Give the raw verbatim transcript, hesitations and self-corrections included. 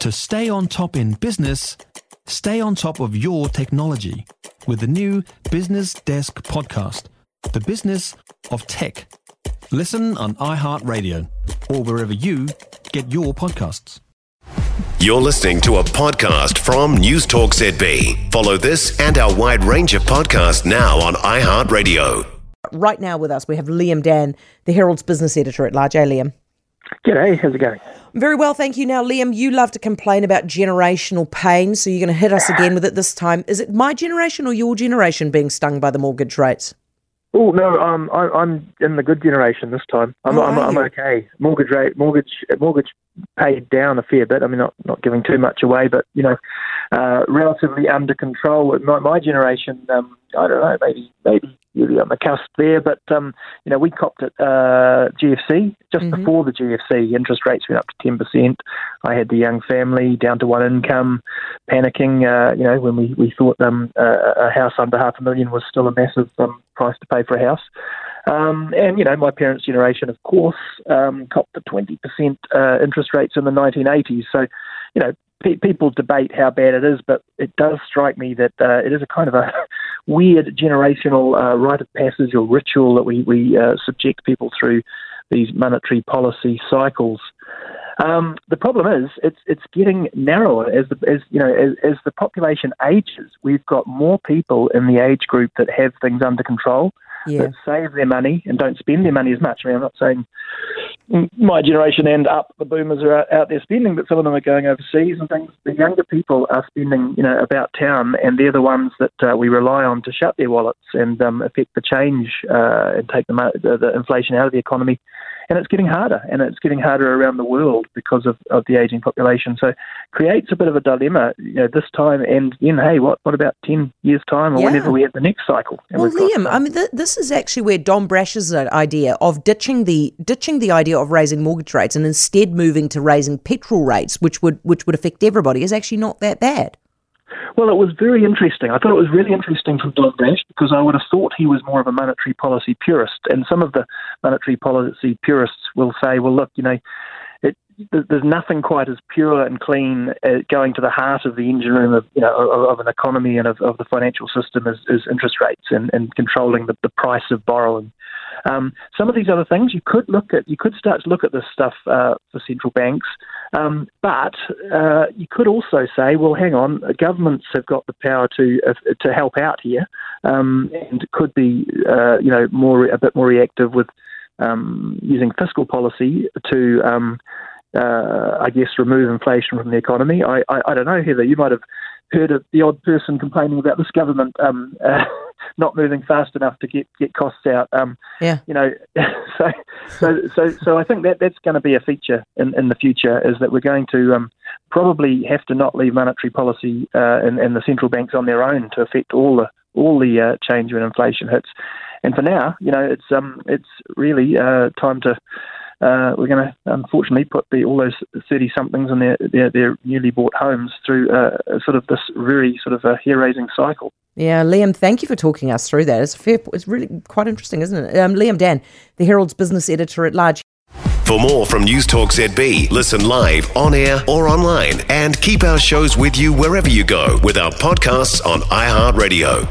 To stay on top in business, stay on top of your technology with the new Business Desk podcast, The Business of Tech. Listen on iHeartRadio or wherever you get your podcasts. You're listening to a podcast from Newstalk Z B. Follow this and our wide range of podcasts now on iHeartRadio. Right now with us, we have Liam Dann, the Herald's business editor at large. Hey, Liam. G'day, how's it going? Very well, thank you. Now, Liam, you love to complain about generational pain, so you're going to hit us again with it this time. Is it my generation or your generation being stung by the mortgage rates? Oh, no, um, I, I'm in the good generation this time. I'm, oh, I'm, I'm okay. Mortgage rate, mortgage mortgage paid down a fair bit. I mean, not, not giving too much away, but, you know, uh, relatively under control. My, my generation, um, I don't know, maybe maybe really on the cusp there, but, um, you know, we copped it uh, G F C. Just mm-hmm. before the G F C, interest rates went up to ten percent. I had the young family down to one income, panicking, uh, you know, when we, we thought um, a, a house under half a million was still a massive um, price to pay for a house. Um, and, you know, my parents' generation, of course, um, copped the twenty percent uh, interest rates in the nineteen eighties. So, you know, pe- people debate how bad it is, but it does strike me that uh, it is a kind of a weird generational uh, rite of passage or ritual that we, we uh, subject people through these monetary policy cycles. Um, the problem is it's it's getting narrower as the, as you know as, as the population ages. We've got more people in the age group that have things under control, yeah. that save their money and don't spend their money as much. I mean, I'm not saying my generation and up, the boomers are out, out there spending, but some of them are going overseas and things. The younger people are spending, you know, about town, and they're the ones that uh, we rely on to shut their wallets and um, affect the change uh, and take the, the, the inflation out of the economy. And it's getting harder, and it's getting harder around the world because of, of the ageing population. So it creates a bit of a dilemma, you know, this time, and then, hey, what what about ten years' time or yeah. whenever we have the next cycle? And well, Liam, got, um, I mean, th- this is actually where Don Brash's idea of ditching the ditching the idea of raising mortgage rates and instead moving to raising petrol rates, which would which would affect everybody, is actually not that bad. Well, it was very interesting. I thought it was really interesting from Don Brash because I would have thought he was more of a monetary policy purist. And some of the monetary policy purists will say, well, look, you know, it, there's nothing quite as pure and clean uh, going to the heart of the engine room of, you know, of, of an economy and of, of the financial system as, as interest rates and, and controlling the, the price of borrowing. Um, some of these other things you could look at, you could start to look at this stuff uh, for central banks, um, but uh, you could also say, well, hang on, governments have got the power to uh, to help out here, um, and could be, uh, you know, more a bit more reactive with um, using fiscal policy to, um, uh, I guess, remove inflation from the economy. I, I, I don't know, Heather, you might have heard of the odd person complaining about this government um, uh, not moving fast enough to get, get costs out. Um, yeah. You know, so so so so I think that that's going to be a feature in, in the future, is that we're going to um, probably have to not leave monetary policy uh, and, and the central banks on their own to affect all the all the uh, change when inflation hits. And for now, you know, it's um it's really uh, time to. Uh, we're going to, unfortunately, put the, all those thirty-somethings in their, their, their newly bought homes through uh, sort of this really sort of a hair-raising cycle. Yeah, Liam, thank you for talking us through that. It's fair, it's really quite interesting, isn't it? Um, Liam Dann, the Herald's business editor at large. For more from Newstalk Z B, listen live, on air or online, and keep our shows with you wherever you go with our podcasts on iHeartRadio.